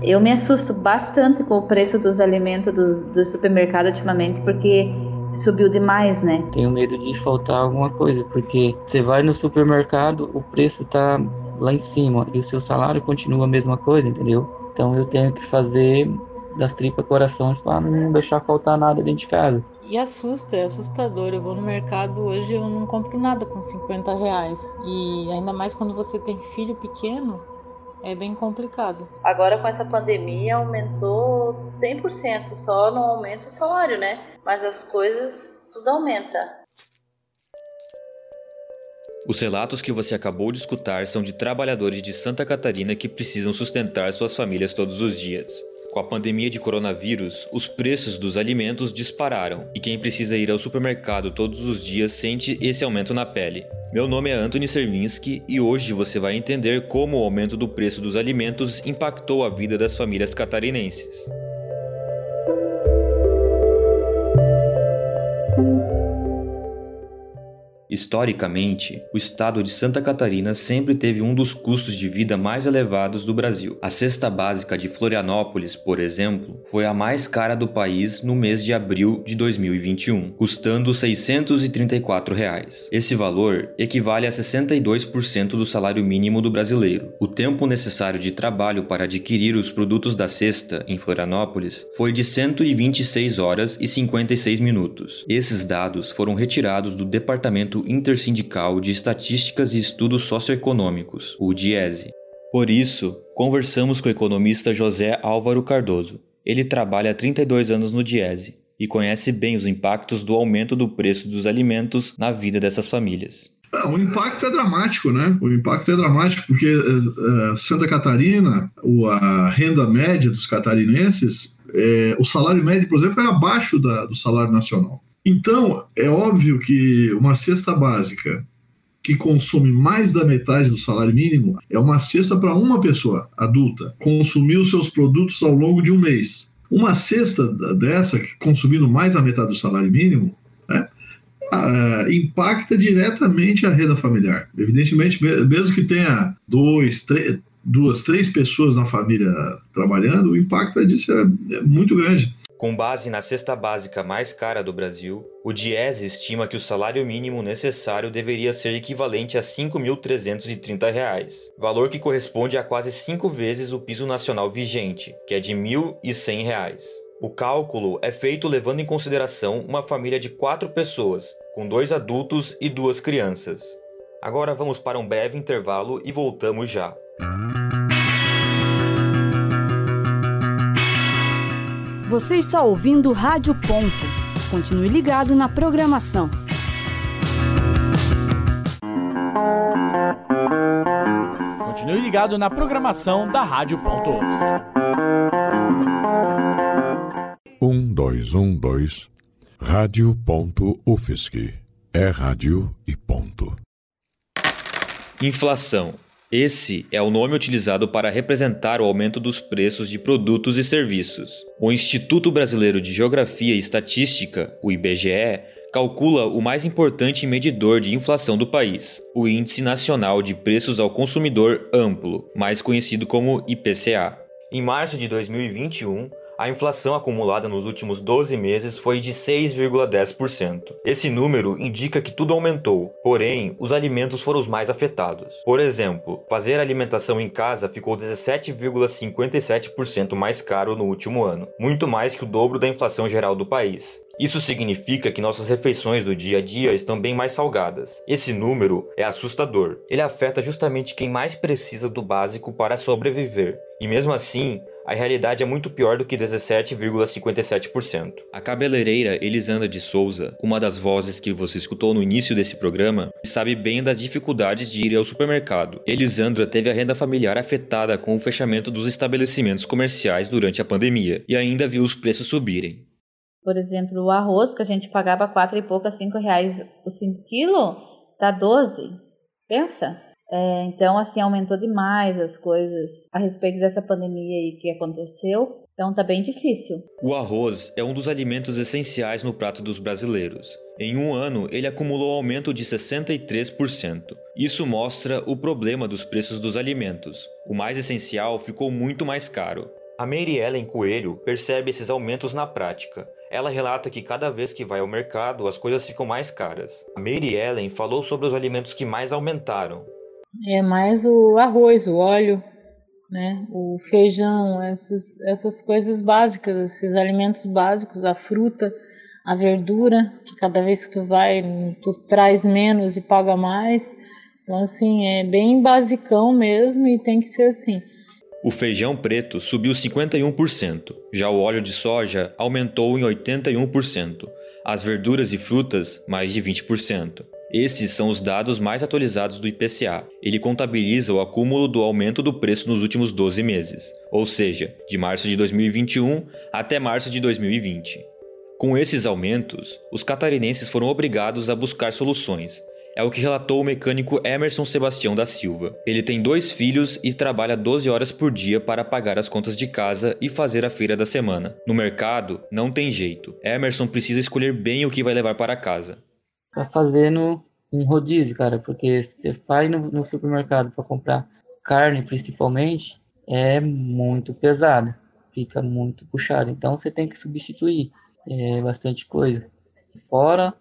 Eu me assusto bastante com o preço dos alimentos do supermercado ultimamente, porque subiu demais, né? Tenho medo de faltar alguma coisa, porque você vai no supermercado, o preço tá lá em cima e o seu salário continua a mesma coisa, entendeu? Então eu tenho que fazer das tripas corações para não deixar faltar nada dentro de casa. E assusta, é assustador. Eu vou no mercado hoje, eu não compro nada com 50 reais. E ainda mais quando você tem filho pequeno, é bem complicado. Agora com essa pandemia aumentou 100%, só não aumenta o salário, né? Mas as coisas, tudo aumenta. Os relatos que você acabou de escutar são de trabalhadores de Santa Catarina que precisam sustentar suas famílias todos os dias. Com a pandemia de coronavírus, os preços dos alimentos dispararam e quem precisa ir ao supermercado todos os dias sente esse aumento na pele. Meu nome é Anthony Servinski e hoje você vai entender como o aumento do preço dos alimentos impactou a vida das famílias catarinenses. Historicamente, o estado de Santa Catarina sempre teve um dos custos de vida mais elevados do Brasil. A cesta básica de Florianópolis, por exemplo, foi a mais cara do país no mês de abril de 2021, custando R$ 634. Esse valor equivale a 62% do salário mínimo do brasileiro. O tempo necessário de trabalho para adquirir os produtos da cesta em Florianópolis foi de 126 horas e 56 minutos. Esses dados foram retirados do Departamento Intersindical de Estatísticas e Estudos Socioeconômicos, o DIEESE. Por isso, conversamos com o economista José Álvaro Cardoso. Ele trabalha há 32 anos no DIEESE e conhece bem os impactos do aumento do preço dos alimentos na vida dessas famílias. O impacto é dramático, né? O impacto é dramático porque Santa Catarina, a renda média dos catarinenses, o salário médio, por exemplo, é abaixo do salário nacional. Então, é óbvio que uma cesta básica que consome mais da metade do salário mínimo é uma cesta para uma pessoa adulta consumir os seus produtos ao longo de um mês. Uma cesta dessa, consumindo mais da metade do salário mínimo, né, impacta diretamente a renda familiar. Evidentemente, mesmo que tenha duas, três pessoas na família trabalhando, o impacto disso é muito grande. Com base na cesta básica mais cara do Brasil, o DIEESE estima que o salário mínimo necessário deveria ser equivalente a R$ 5.330, valor que corresponde a quase 5 vezes o piso nacional vigente, que é de R$ 1.100. O cálculo é feito levando em consideração uma família de 4 pessoas, com 2 adultos e 2 crianças. Agora vamos para um breve intervalo e voltamos já. Você está ouvindo Rádio Ponto. Continue ligado na programação. Continue ligado na programação da Rádio Ponto UFSC. 1212 Rádio Ponto UFSC. É rádio e ponto. Inflação. Esse é o nome utilizado para representar o aumento dos preços de produtos e serviços. O Instituto Brasileiro de Geografia e Estatística, o IBGE, calcula o mais importante medidor de inflação do país, o Índice Nacional de Preços ao Consumidor Amplo, mais conhecido como IPCA. Em março de 2021, a inflação acumulada nos últimos 12 meses foi de 6,10%. Esse número indica que tudo aumentou, porém, os alimentos foram os mais afetados. Por exemplo, fazer alimentação em casa ficou 17,57% mais caro no último ano, muito mais que o dobro da inflação geral do país. Isso significa que nossas refeições do dia a dia estão bem mais salgadas. Esse número é assustador. Ele afeta justamente quem mais precisa do básico para sobreviver. E mesmo assim, a realidade é muito pior do que 17,57%. A cabeleireira Elisandra de Souza, uma das vozes que você escutou no início desse programa, sabe bem das dificuldades de ir ao supermercado. Elisandra teve a renda familiar afetada com o fechamento dos estabelecimentos comerciais durante a pandemia e ainda viu os preços subirem. Por exemplo, o arroz que a gente pagava 4 e pouco, R$5 o 5 quilo, tá 12. Pensa. Então, assim, aumentou demais as coisas a respeito dessa pandemia aí que aconteceu. Então, tá bem difícil. O arroz é um dos alimentos essenciais no prato dos brasileiros. Em um ano, ele acumulou aumento de 63%. Isso mostra o problema dos preços dos alimentos. O mais essencial ficou muito mais caro. A Mary Ellen Coelho percebe esses aumentos na prática. Ela relata que cada vez que vai ao mercado, as coisas ficam mais caras. A Mary Ellen falou sobre os alimentos que mais aumentaram. É mais o arroz, o óleo, né? O feijão, essas coisas básicas, esses alimentos básicos, a fruta, a verdura, que cada vez que tu vai, tu traz menos e paga mais. Então, assim, é bem basicão mesmo e tem que ser assim. O feijão preto subiu 51%, já o óleo de soja aumentou em 81%, as verduras e frutas mais de 20%. Esses são os dados mais atualizados do IPCA. Ele contabiliza o acúmulo do aumento do preço nos últimos 12 meses, ou seja, de março de 2021 até março de 2020. Com esses aumentos, os catarinenses foram obrigados a buscar soluções. É o que relatou o mecânico Emerson Sebastião da Silva. Ele tem 2 filhos e trabalha 12 horas por dia para pagar as contas de casa e fazer a feira da semana. No mercado, não tem jeito. Emerson precisa escolher bem o que vai levar para casa. Tá fazendo um rodízio, cara, porque você vai no supermercado para comprar carne, principalmente, é muito pesada, fica muito puxado. Então você tem que substituir bastante coisa. Fora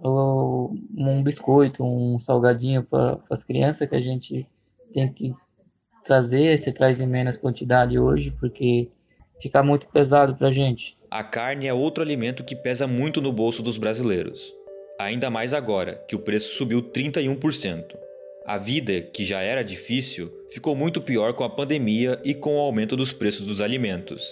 um biscoito, um salgadinho para as crianças que a gente tem que trazer, você traz em menos quantidade hoje, porque fica muito pesado para a gente. A carne é outro alimento que pesa muito no bolso dos brasileiros. Ainda mais agora, que o preço subiu 31%. A vida, que já era difícil, ficou muito pior com a pandemia e com o aumento dos preços dos alimentos.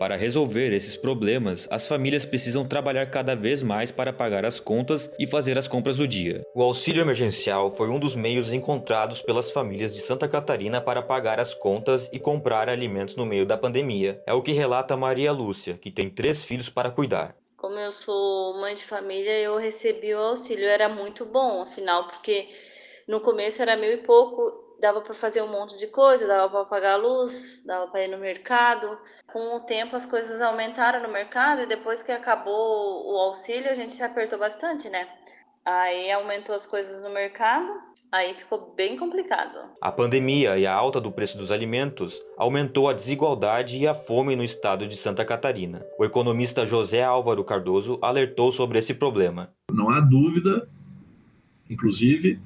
Para resolver esses problemas, as famílias precisam trabalhar cada vez mais para pagar as contas e fazer as compras do dia. O auxílio emergencial foi um dos meios encontrados pelas famílias de Santa Catarina para pagar as contas e comprar alimentos no meio da pandemia. É o que relata Maria Lúcia, que tem 3 filhos para cuidar. Como eu sou mãe de família, eu recebi o auxílio, era muito bom, afinal, porque no começo era 1.000 e pouco, dava para fazer um monte de coisa, dava para pagar a luz, dava para ir no mercado. Com o tempo as coisas aumentaram no mercado e depois que acabou o auxílio a gente se apertou bastante, né? Aí aumentou as coisas no mercado, aí ficou bem complicado. A pandemia e a alta do preço dos alimentos aumentou a desigualdade e a fome no estado de Santa Catarina. O economista José Álvaro Cardoso alertou sobre esse problema. Não há dúvida, inclusive,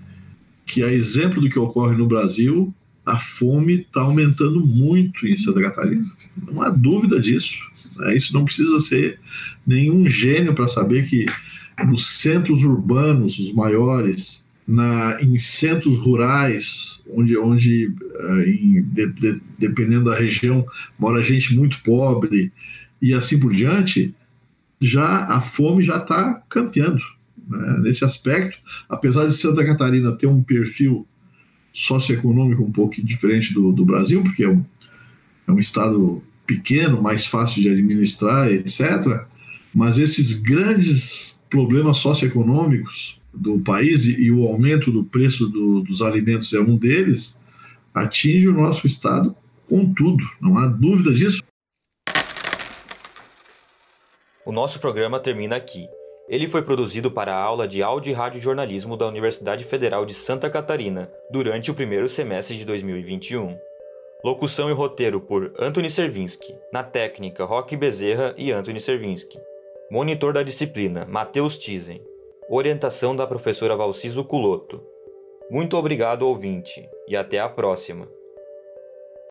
que a exemplo do que ocorre no Brasil, a fome está aumentando muito em Santa Catarina. Não há dúvida disso. Isso não precisa ser nenhum gênio para saber que nos centros urbanos, os maiores, em centros rurais, onde dependendo da região, mora gente muito pobre e assim por diante, a fome já está campeando. Nesse aspecto, apesar de Santa Catarina ter um perfil socioeconômico um pouco diferente do Brasil, porque é um estado pequeno, mais fácil de administrar, etc., mas esses grandes problemas socioeconômicos do país e o aumento do preço dos alimentos é um deles, atinge o nosso estado com tudo, não há dúvida disso. O nosso programa termina aqui. Ele foi produzido para a aula de Áudio e Radiojornalismo da Universidade Federal de Santa Catarina durante o primeiro semestre de 2021. Locução e roteiro por Anthony Servinski, na técnica Roque Bezerra e Anthony Servinski. Monitor da disciplina Matheus Tizen. Orientação da professora Valcísio Culotto. Muito obrigado, ouvinte, e até a próxima.